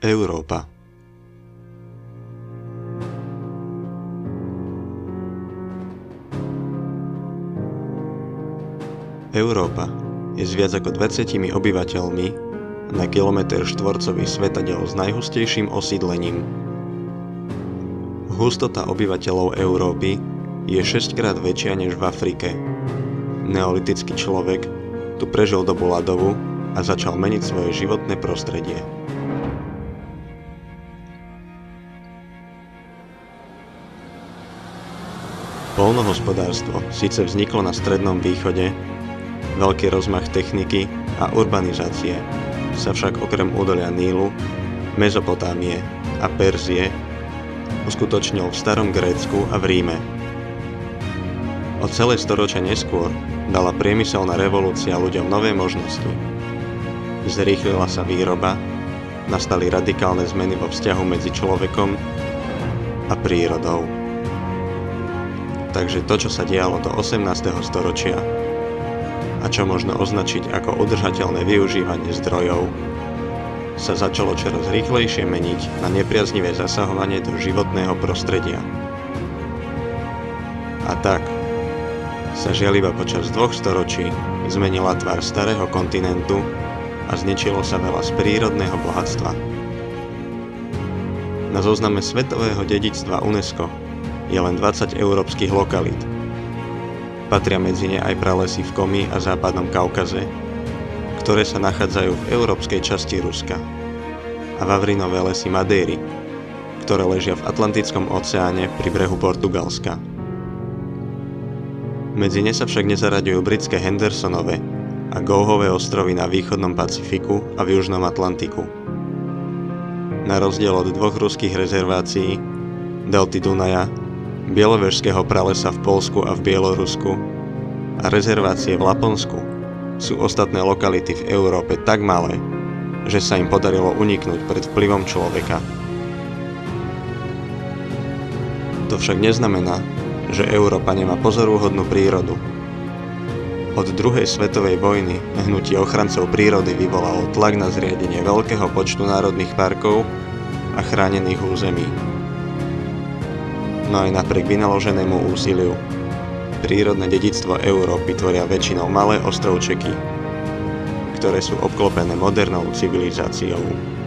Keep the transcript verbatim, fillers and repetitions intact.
Európa. Európa je s viac ako dvadsiatimi obyvateľmi na kilometr štvorcový svetadiel s najhustejším osídlením. Hustota obyvateľov Európy je šesťkrát väčšia než v Afrike. Neolitický človek tu prežil dobu ľadovú a začal meniť svoje životné prostredie. Poľnohospodárstvo síce vzniklo na Strednom východe, veľký rozmach techniky a urbanizácie sa však okrem údolia Nílu, Mezopotámie a Perzie uskutočnil v starom Grécku a v Ríme. O celé storočia neskôr dala priemyselná revolúcia ľuďom nové možnosti. Zrýchlila sa výroba, nastali radikálne zmeny vo vzťahu medzi človekom a prírodou. Takže to, čo sa dialo do osemnásteho storočia, a čo možno označiť ako udržateľné využívanie zdrojov, sa začalo čoraz rýchlejšie meniť na nepriaznivé zasahovanie do životného prostredia. A tak sa žiaľ iba počas dvoch storočí zmenila tvár starého kontinentu a zničilo sa veľa z prírodného bohatstva. Na zozname svetového dedičstva UNESCO je len dvadsať európskych lokalít. Patria medzi ne aj pralesy v Komi a západnom Kaukaze, ktoré sa nachádzajú v európskej časti Ruska, a vavrinové lesy Madéry, ktoré ležia v Atlantickom oceáne pri brehu Portugalska. Medzi ne sa však nezaraďujú britské Hendersonove a Gouhové ostrovy na východnom Pacifiku a v južnom Atlantiku. Na rozdiel od dvoch ruských rezervácií, delty Dunaja, Bielovežského pralesa v Poľsku a v Bielorusku a rezervácie v Laponsku sú ostatné lokality v Európe tak malé, že sa im podarilo uniknúť pred vplyvom človeka. To však neznamená, že Európa nemá pozoruhodnú prírodu. Od druhej svetovej vojny hnutie ochrancov prírody vyvolalo tlak na zriadenie veľkého počtu národných parkov a chránených území. No aj napriek vynaloženému úsiliu, prírodné dedičstvo Európy tvoria väčšinou malé ostrovčeky, ktoré sú obklopené modernou civilizáciou.